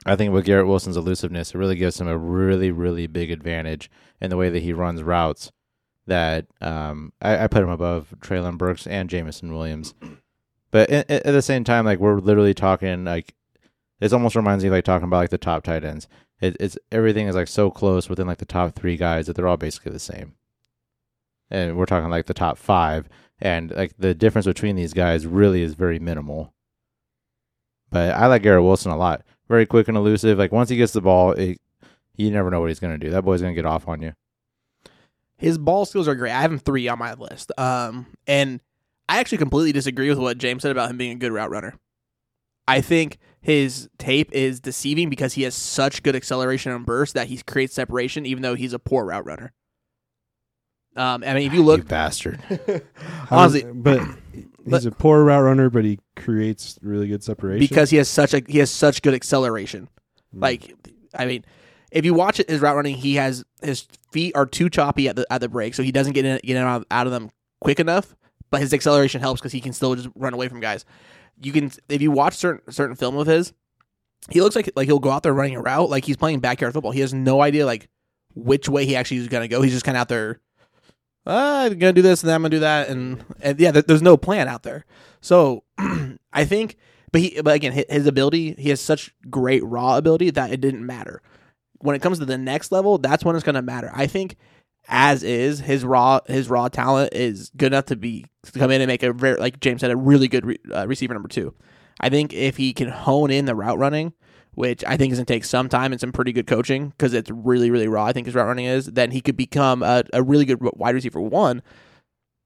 I think with Garrett Wilson's elusiveness, it really gives him a really, really big advantage in the way that he runs routes. That um, I, I put him above Treylon Burks and Jameson Williams, but in, in, at the same time, like we're literally talking like it almost reminds me of, like talking about like the top tight ends. It, it's everything is like so close within like the top three guys that they're all basically the same, and we're talking like the top five, and like the difference between these guys really is very minimal. But I like Garrett Wilson a lot. Very quick and elusive. Like once he gets the ball, it, you never know what he's gonna do. That boy's gonna get off on you. His ball skills are great. I have him three on my list. Um, and I actually completely disagree with what James said about him being a good route runner. I think his tape is deceiving because he has such good acceleration and burst that he creates separation, even though he's a poor route runner. Um, I mean, if you look... You bastard. Honestly. But he's but, a poor route runner, but he creates really good separation. Because he has such a he has such good acceleration. Mm. Like, I mean... If you watch his route running, he has his feet are too choppy at the at the break, so he doesn't get in, get in out, out of them quick enough. But his acceleration helps because he can still just run away from guys. You can if you watch certain certain film of his, he looks like like he'll go out there running a route like he's playing backyard football. He has no idea like which way he actually is going to go. He's just kind of out there. Ah, I'm going to do this and then I'm going to do that, and, and yeah, there, there's no plan out there. So I think, but he but again, his, his ability, he has such great raw ability that it didn't matter. When it comes to the next level, that's when it's going to matter. I think, as is, his raw his raw talent is good enough to be to come in and make a very, like James said, a really good re, uh, receiver number two. I think if he can hone in the route running, which I think is going to take some time and some pretty good coaching because it's really really raw. I think his route running is then he could become a, a really good wide receiver one.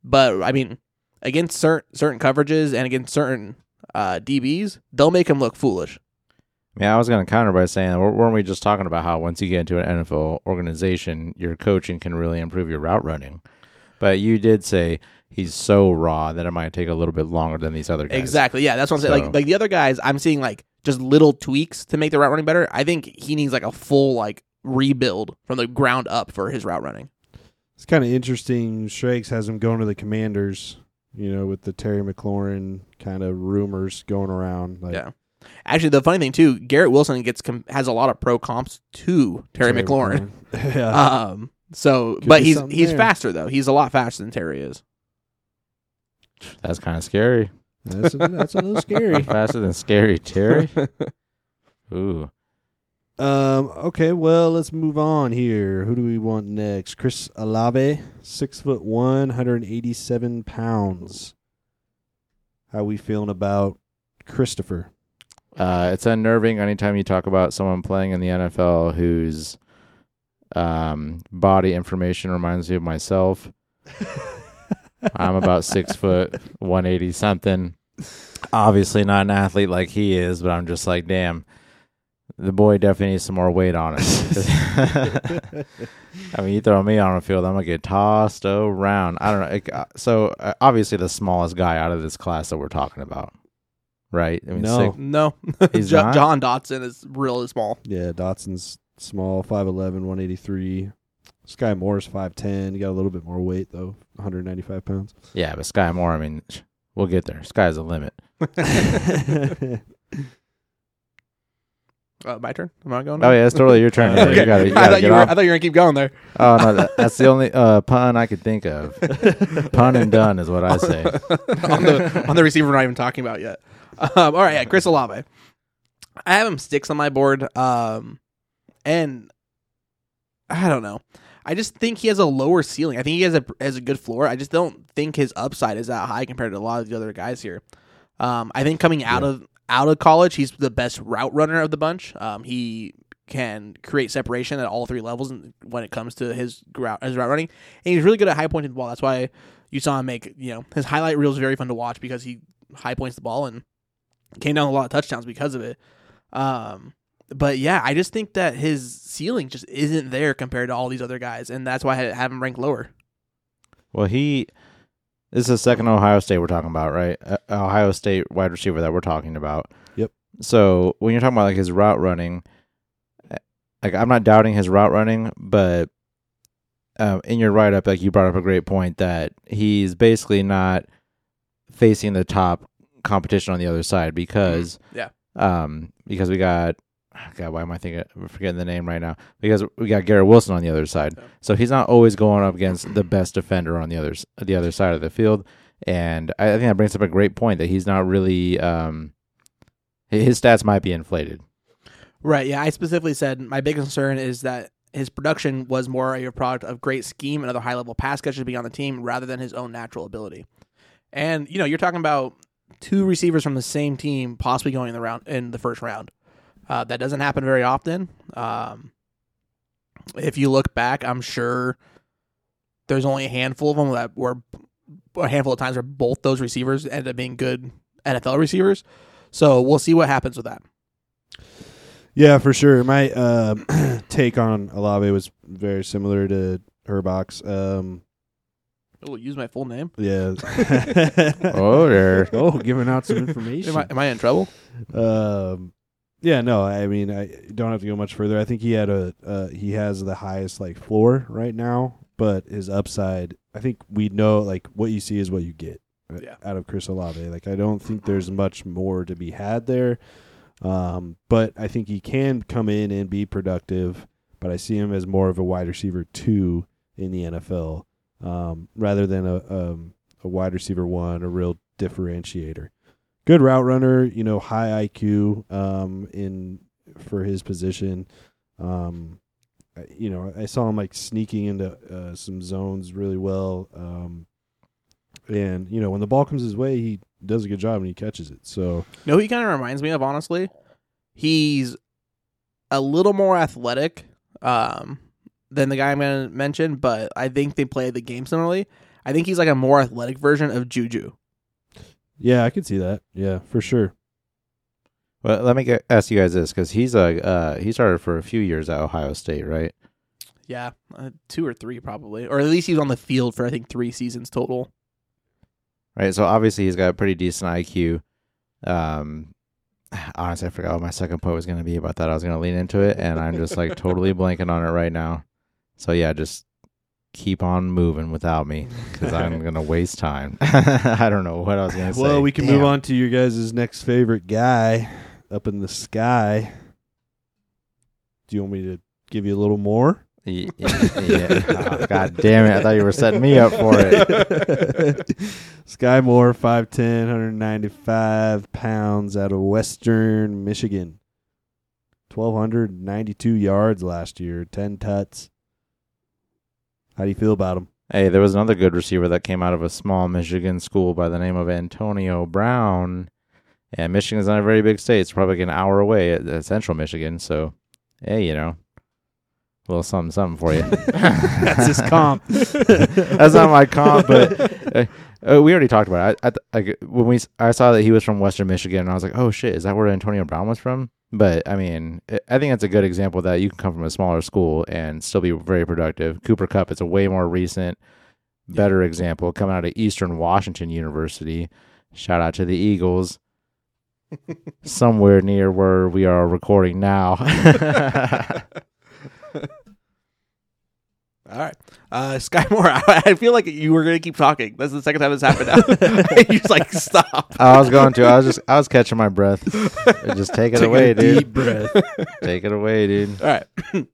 But I mean, against certain certain coverages and against certain uh, D Bs, they'll make him look foolish. Yeah, I was going to counter by saying, weren't we just talking about how once you get into an N F L organization, your coaching can really improve your route running? But you did say he's so raw that it might take a little bit longer than these other guys. Exactly. Yeah, that's what I'm saying. So, like, like the other guys, I'm seeing like just little tweaks to make the route running better. I think he needs like a full like rebuild from the ground up for his route running. It's kind of interesting. Shrakes has him going to the Commanders, you know, with the Terry McLaurin kind of rumors going around. Like, yeah. Actually, the funny thing too, Garrett Wilson gets has a lot of pro comps to Terry, Terry McLaurin. McLaurin. yeah. Um. So, Could but he's he's there. faster though. He's a lot faster than Terry is. That's kind of scary. That's a, that's a little scary. Faster than scary Terry. Ooh. Um. Okay. Well, let's move on here. Who do we want next? Chris Olave, six foot one, one eighty-seven pounds. How we feeling about Christopher? Uh, it's unnerving anytime you talk about someone playing in the N F L whose um, body information reminds me of myself. I'm about six foot, one eighty something. Obviously not an athlete like he is, but I'm just like, damn, the boy definitely needs some more weight on him. I mean, you throw me on the field, I'm going to get tossed around. I don't know. So uh, obviously the smallest guy out of this class that we're talking about. Right? I mean, no. Sick. No. He's J- Jahan Dotson is really small. Yeah, Dotson's small, five eleven, one eighty-three. Skyy Moore's five ten. He got a little bit more weight, though, one ninety-five pounds. Yeah, but Skyy Moore, I mean, we'll get there. Sky's the limit. uh, my turn? Am I going? Now? Oh, yeah, it's totally your turn. Okay. You gotta, you gotta I, thought you were, I thought you were going to keep going there. Oh, no, that, that's the only uh, pun I could think of. Pun and done is what I say. on, the, on the receiver we're not even talking about yet. Um, all right, yeah, Chris Olave. I have him six on my board, um, and I don't know. I just think he has a lower ceiling. I think he has a has a good floor. I just don't think his upside is that high compared to a lot of the other guys here. Um, I think coming out yeah. of out of college, he's the best route runner of the bunch. Um, he can create separation at all three levels when it comes to his route, his route running, and he's really good at high pointing the ball. That's why you saw him make you know his highlight reel is very fun to watch because he high points the ball and came down a lot of touchdowns because of it. Um, But yeah, I just think that his ceiling just isn't there compared to all these other guys, and that's why I have him ranked lower. Well, he this is the second Ohio State we're talking about, right? Uh, Ohio State wide receiver that we're talking about. Yep. So when you're talking about like his route running, like I'm not doubting his route running, but um, in your write up, like you brought up a great point that he's basically not facing the top competition on the other side because mm-hmm. yeah, um, because we got. God, why am I thinking? I'm forgetting the name right now because we got Garrett Wilson on the other side, yeah. so he's not always going up against the best defender on the other the other side of the field. And I think that brings up a great point that he's not really um, his stats might be inflated. Right? Yeah, I specifically said my big concern is that his production was more a product of great scheme and other high level pass catchers being on the team rather than his own natural ability. And you know, you're talking about two receivers from the same team possibly going in the round in the first round. Uh, that doesn't happen very often. Um, if you look back, I'm sure there's only a handful of them that were a handful of times where both those receivers ended up being good N F L receivers. So we'll see what happens with that. Yeah, for sure. My uh, take on Olave was very similar to Herbock's. Um, oh, use my full name? Yeah. oh, there. Oh, giving out some information. Am I, am I in trouble? Um. Yeah, no, I mean, I don't have to go much further. I think he had a uh, he has the highest like floor right now, but his upside, I think we know like what you see is what you get yeah. out of Chris Olave. Like I don't think there's much more to be had there, um, but I think he can come in and be productive. But I see him as more of a wide receiver two in the N F L um, rather than a um, a wide receiver one, a real differentiator. Good route runner, you know, high I Q um, in for his position. Um, you know, I saw him like sneaking into uh, some zones really well, um, and you know, when the ball comes his way, he does a good job and he catches it. So, you know, he kind of reminds me of honestly, he's a little more athletic um, than the guy I'm going to mention, but I think they play the game similarly. I think he's like a more athletic version of Juju. Yeah, I could see that. Yeah, for sure. Well, let me get, ask you guys this, because he's a uh, he started for a few years at Ohio State, right? Yeah, uh, two or three probably, or at least he was on the field for I think three seasons total. Right. So obviously he's got a pretty decent I Q. Um, honestly, I forgot what my second point was going to be about that. I was going to lean into it, and I'm just like totally blanking on it right now. So yeah, just. Keep on moving without me because I'm going to waste time. I don't know what I was going to say. Well, we can Damn. move on to your guys' next favorite guy up in the sky. Do you want me to give you a little more? Yeah. yeah. Oh, God damn it. I thought you were setting me up for it. Skyy Moore, five ten, one ninety-five pounds out of Western Michigan. one thousand two hundred ninety-two yards last year, ten tuts. How do you feel about him? Hey, there was another good receiver that came out of a small Michigan school by the name of Antonio Brown. And Michigan's not a very big state. It's probably like an hour away at, at central Michigan. So, hey, you know, a little something, something for you. That's his comp. That's not my comp, but uh, uh, we already talked about it. I, I th- I, when we, I saw that he was from Western Michigan, and I was like, oh, shit, is that where Antonio Brown was from? But, I mean, I think that's a good example that you can come from a smaller school and still be very productive. Cooper Cup, it's a way more recent, better yeah. example coming out of Eastern Washington University. Shout out to the Eagles. Somewhere near where we are recording now. All right. Uh, Skyy Moore, I, I feel like you were going to keep talking. That's the second time this happened now. You're just like, stop. I was going to. I was just I was catching my breath. Just take it take away, a dude. Deep breath. Take it away, dude. All right.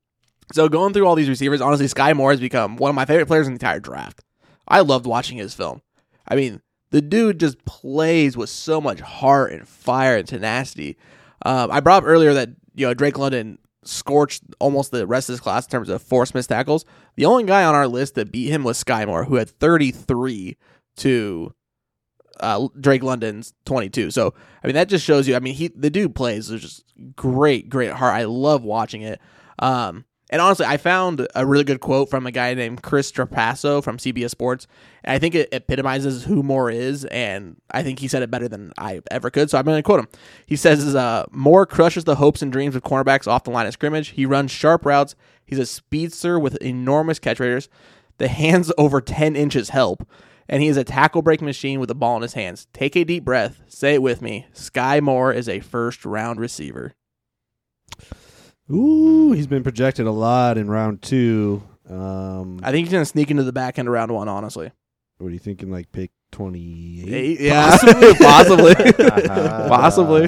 So going through all these receivers, honestly, Skyy Moore has become one of my favorite players in the entire draft. I loved watching his film. I mean, the dude just plays with so much heart and fire and tenacity. Um, I brought up earlier that you know Drake London scorched almost the rest of his class in terms of forced missed tackles. The only guy on our list that beat him was Skyy Moore, who had thirty-three to uh, Drake London's twenty-two. So, I mean, that just shows you, I mean, he the dude plays. There's just great, great heart. I love watching it. Um, and honestly, I found a really good quote from a guy named Chris Trappaso from C B S Sports. And I think it epitomizes who Moore is, and I think he said it better than I ever could, so I'm going to quote him. He says, uh, Moore crushes the hopes and dreams of cornerbacks off the line of scrimmage. He runs sharp routes. He's a speedster with enormous catch radius. The hands over ten inches help. And he is a tackle-breaking machine with the ball in his hands. Take a deep breath. Say it with me. Skyy Moore is a first-round receiver. Ooh, he's been projected a lot in round two. Um, I think he's going to sneak into the back end of round one, honestly. What are you thinking, like pick twenty-eight? Yeah, possibly. Possibly.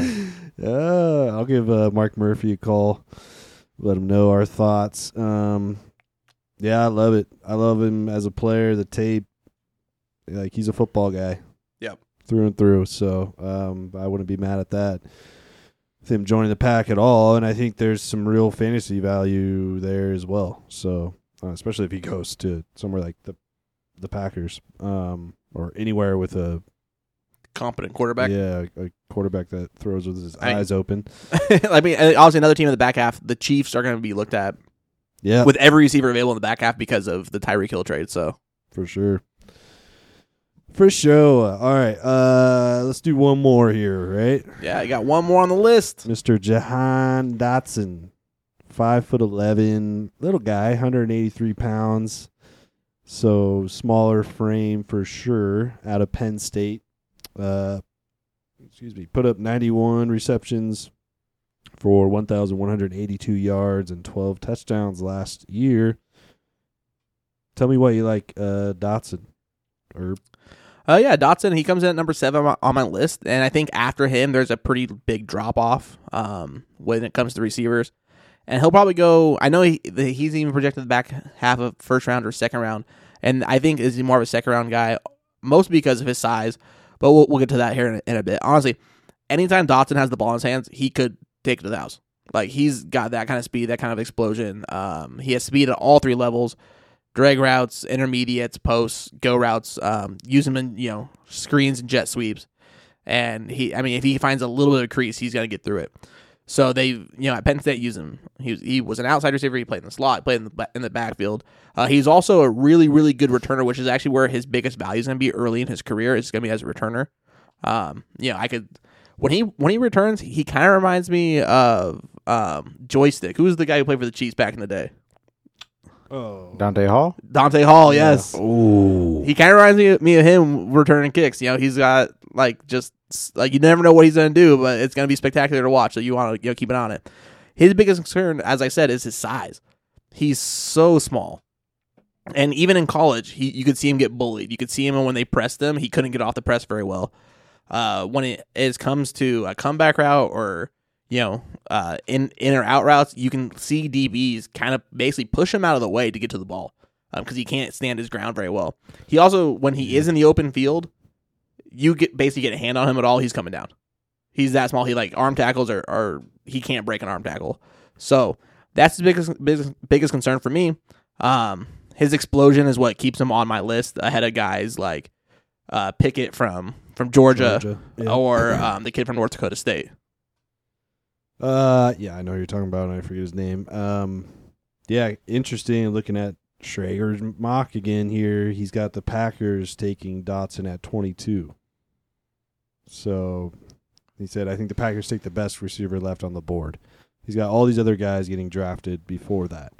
Uh, I'll give uh, Mark Murphy a call, let him know our thoughts. Um, yeah, I love it. I love him as a player, the tape. Like, he's a football guy. Yep. Through and through, so um, I wouldn't be mad at that. Him joining the pack at all, and I think there's some real fantasy value there as well. So, uh, especially if he goes to somewhere like the the Packers, um, or anywhere with a competent quarterback. Yeah, a quarterback that throws with his I eyes mean, open. I mean, obviously another team in the back half, the Chiefs are going to be looked at. Yeah, with every receiver available in the back half because of the Tyreek Hill trade. So for sure. For sure. All right. Uh, let's do one more here, right? Yeah, I got one more on the list. Mister Jahan Dotson, five foot eleven, little guy, one hundred eighty-three pounds. So smaller frame for sure, out of Penn State. Uh, excuse me. Put up ninety-one receptions for one thousand one hundred eighty-two yards and twelve touchdowns last year. Tell me why you like uh, Dotson. Herb. Uh, yeah, Dotson, he comes in at number seven on my list, and I think after him, there's a pretty big drop-off um, when it comes to receivers, and he'll probably go, I know he he's even projected the back half of first round or second round, and I think is more of a second round guy, mostly because of his size, but we'll, we'll get to that here in a, in a bit. Honestly, anytime Dotson has the ball in his hands, he could take it to the house. Like, he's got that kind of speed, that kind of explosion. Um, he has speed at all three levels. Drag routes, intermediates, posts, go routes, um, use them in, you know, screens and jet sweeps. And he, I mean, if he finds a little bit of crease, he's going to get through it. So they, you know, at Penn State use him. He was, he was an outside receiver. He played in the slot, played in the, in the backfield. Uh, he's also a really, really good returner, which is actually where his biggest value is going to be early in his career. It's going to be as a returner. Um, you know, I could, when he, when he returns, he kind of reminds me of, um, Joystick. Who was the guy who played for the Chiefs back in the day? Oh. Dante Hall? Dante Hall, yes. Yeah. Ooh. He kind of reminds me of, me of him returning kicks. You know, he's got, like, just, like, you never know what he's going to do, but it's going to be spectacular to watch, so you want to, you know, keep an eye on it. His biggest concern, as I said, is his size. He's so small. And even in college, he you could see him get bullied. You could see him when they pressed him, he couldn't get off the press very well. Uh, when it is, comes to a comeback route or... You know, uh, in in or out routes, you can see D Bs kind of basically push him out of the way to get to the ball because um, he can't stand his ground very well. He also, when he is in the open field, you get basically get a hand on him at all, he's coming down. He's that small. He like arm tackles or, or he can't break an arm tackle. So that's the biggest biggest, biggest concern for me. Um, his explosion is what keeps him on my list ahead of guys like uh, Pickett from from Georgia, Georgia. Yeah. or um, the kid from North Dakota State. Uh, yeah, I know who you're talking about, and I forget his name. Um, yeah, interesting. Looking at Schrager's mock again here, he's got the Packers taking Dotson at twenty-two. So he said, I think the Packers take the best receiver left on the board. He's got all these other guys getting drafted before that.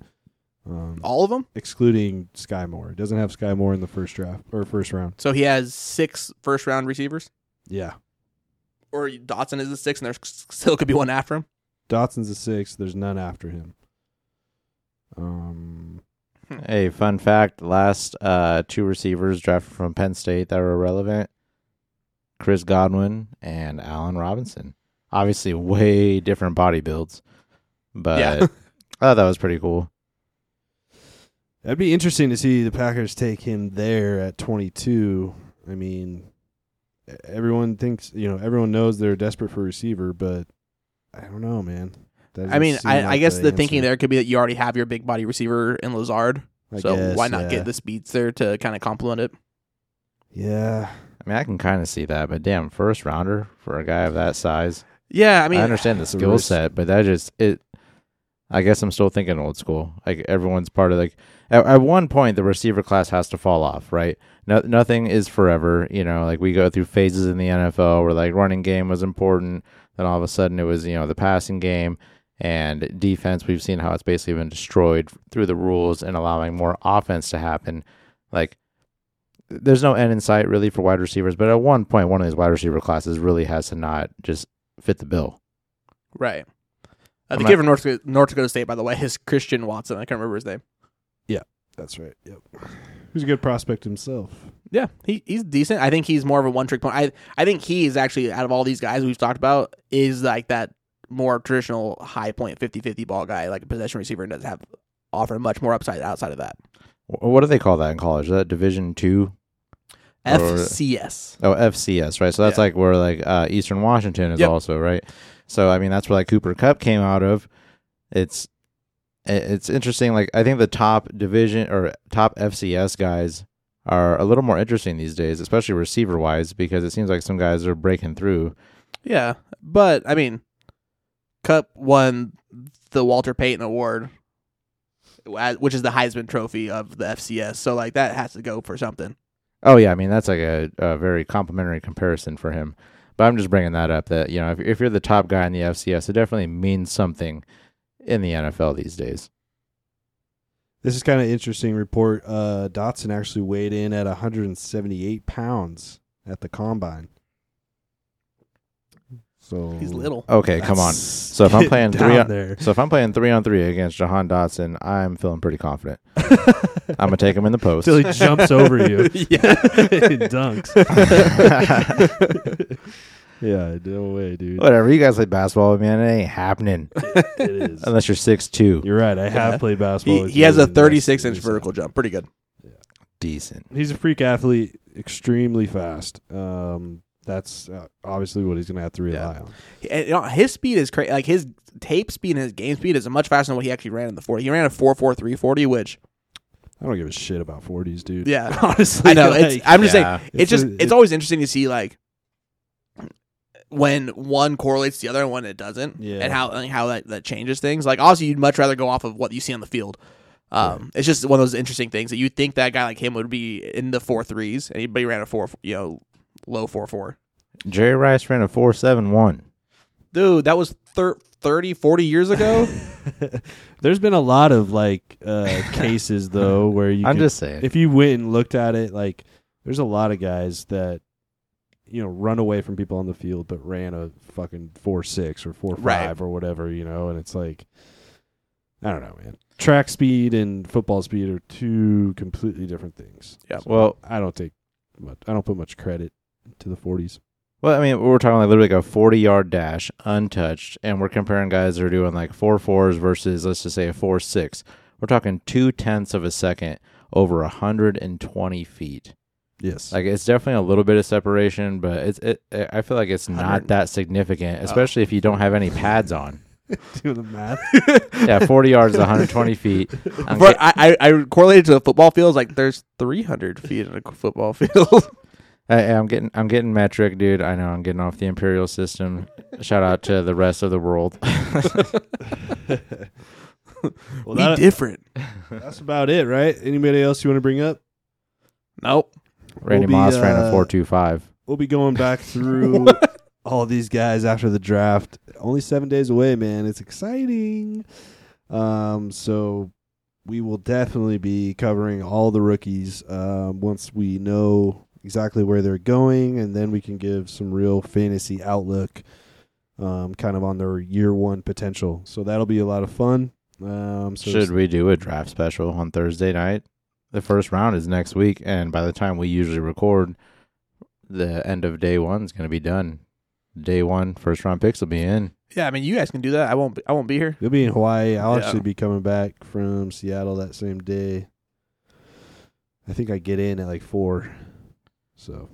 Um, all of them? Excluding Skyy Moore. He doesn't have Skyy Moore in the first draft or first round. So he has six first round receivers? Yeah. Or Dotson is a six, and there still could be one after him. Dotson's a six. There's none after him. Um. Hey, fun fact. Last uh, two receivers drafted from Penn State that were relevant, Chris Godwin and Allen Robinson. Obviously, way different body builds. But yeah. I thought that was pretty cool. That'd be interesting to see the Packers take him there at twenty-two. I mean... Everyone thinks, you know, everyone knows they're desperate for a receiver, but I don't know, man. I mean, I, I guess the, the thinking there could be that you already have your big body receiver in Lazard. I so guess, why not yeah. get the speeds there to kind of complement it? Yeah. I mean, I can kind of see that, but damn, first rounder for a guy of that size. Yeah, I mean, I understand the skill set, but that just it. I guess I'm still thinking old school. Like everyone's part of like at, at one point the receiver class has to fall off, right? No, nothing is forever, you know. Like we go through phases in the N F L where like running game was important, then all of a sudden it was you know the passing game and defense. We've seen how it's basically been destroyed through the rules and allowing more offense to happen. Like there's no end in sight really for wide receivers, but at one point one of these wide receiver classes really has to not just fit the bill, right? Uh, the kid from North, North Dakota State, by the way, is Christian Watson. I can't remember his name. Yeah, that's right. Yep, he's a good prospect himself. Yeah, he he's decent. I think he's more of a one-trick pony. I I think he is actually, out of all these guys we've talked about, is like that more traditional high point fifty-fifty ball guy, like a possession receiver, and doesn't have offer much more upside outside of that. What do they call that in college? Is that Division Two? F C S. Or, oh, F C S, right? So that's yeah. like where like uh, Eastern Washington is yep. also, right? So, I mean, that's where like Cooper Cup came out of. It's it's interesting. Like, I think the top division or top F C S guys are a little more interesting these days, especially receiver wise, because it seems like some guys are breaking through. Yeah. But, I mean, Cup won the Walter Payton Award, which is the Heisman Trophy of the F C S. So, like, that has to go for something. Oh, yeah. I mean, that's like a, a very complimentary comparison for him. But I'm just bringing that up that, you know, if, if you're the top guy in the F C S, it definitely means something in the N F L these days. This is kind of interesting report. Uh, Dotson actually weighed in at one hundred seventy-eight pounds at the combine. So he's little. Okay, that's come on. So if I'm playing three on, there. so if I'm playing three on three against Jahan Dotson, I'm feeling pretty confident. I'm gonna take him in the post till he jumps over you. Yeah, he dunks. Yeah, no way, dude. Whatever. You guys play basketball with me, and it ain't happening. It, it is unless you're six two. You're right. I have yeah. played basketball. He, with he has a thirty-six inch vertical jump. Pretty good. Yeah. Decent. He's a freak athlete. Extremely fast. Um. That's uh, obviously what he's going to have to rely yeah. on. And, you know, his speed is crazy. Like his tape speed and his game speed is much faster than what he actually ran in the forty. He ran a four four three forty, which I don't give a shit about forties, dude. Yeah, honestly, I know. Like, it's, I'm just yeah. saying. It's, it's just. A, it's, it's always interesting to see like when one correlates to the other and when it doesn't, yeah. and how and how that, that changes things. Like obviously, you'd much rather go off of what you see on the field. Um, right. It's just one of those interesting things that you would think that a guy like him would be in the four threes, and he ran a four. You know. Low four four. Jerry Rice ran a four seven one. Dude, that was thir- thirty, forty years ago. There's been a lot of like uh, cases though where you. I'm could, just saying, if you went and looked at it, like there's a lot of guys that you know run away from people on the field, but ran a fucking four six or four five right. or whatever, you know, and it's like I don't know, man. Track speed and football speed are two completely different things. Yeah. So well, I don't take much. I don't put much credit to the forties. Well, I mean, we're talking like literally like a forty-yard dash, untouched, and we're comparing guys that are doing like four fours versus, let's just say, a four six. We're talking two tenths of a second over a hundred and twenty feet. Yes, like it's definitely a little bit of separation, but it's it. I feel like it's not that significant, especially oh. if you don't have any pads on. Do the math. Yeah, forty yards is one hundred twenty feet. I'm but I, I I correlated to the football field. Like there's three hundred feet in a football field. I, I'm getting I'm getting metric, dude. I know I'm getting off the imperial system. Shout out to the rest of the world. Well, that, be different. That's about it, right? Anybody else you want to bring up? Nope. Randy we'll be, Moss uh, ran a four two five. We'll be going back through all these guys after the draft. Only seven days away, man. It's exciting. Um, so we will definitely be covering all the rookies uh, once we know exactly where they're going, and then we can give some real fantasy outlook um, kind of on their year one potential. So that'll be a lot of fun. Um, so Should we do a draft special on Thursday night? The first round is next week, and by the time we usually record, the end of day one is going to be done. Day one, first round picks will be in. Yeah, I mean, you guys can do that. I won't be, I won't be here. You'll be in Hawaii. I'll yeah. actually be coming back from Seattle that same day. I think I get in at like four. So,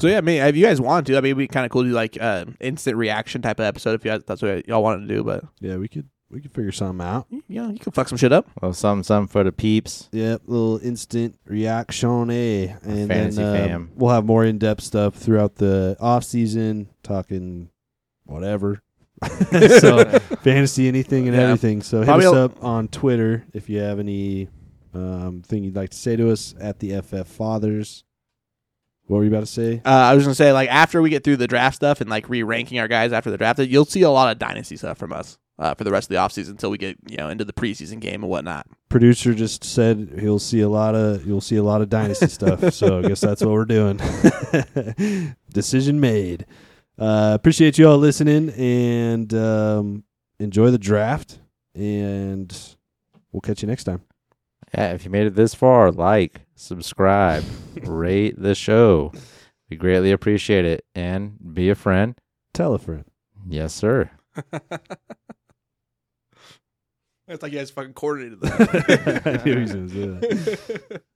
so know. yeah, I mean, if you guys want to, I mean, it'd be kind of cool to do like uh, instant reaction type of episode if you guys, that's what y'all wanted to do. But yeah, we could We can figure something out. Yeah, you can fuck some shit up. Well, something, something for the peeps. Yep, little instant reaction. Eh? And fantasy then uh, fam. We'll have more in-depth stuff throughout the off season, talking whatever. So fantasy, anything and yeah. everything. So hit Probably us up I'll... on Twitter if you have any um, thing you'd like to say to us at the F F Fathers. What were you about to say? Uh, I was going to say, like, after we get through the draft stuff and, like, re-ranking our guys after the draft, you'll see a lot of dynasty stuff from us uh, for the rest of the offseason until we get, you know, into the preseason game and whatnot. Producer just said he'll see a lot of you'll see a lot of dynasty stuff, so I guess that's what we're doing. Decision made. Uh, appreciate you all listening, and um, enjoy the draft, and we'll catch you next time. Yeah, if you made it this far, like, subscribe, rate the show. We greatly appreciate it. And be a friend. Tell a friend. Yes, sir. It's like you guys fucking coordinated that. I knew he was gonna do that.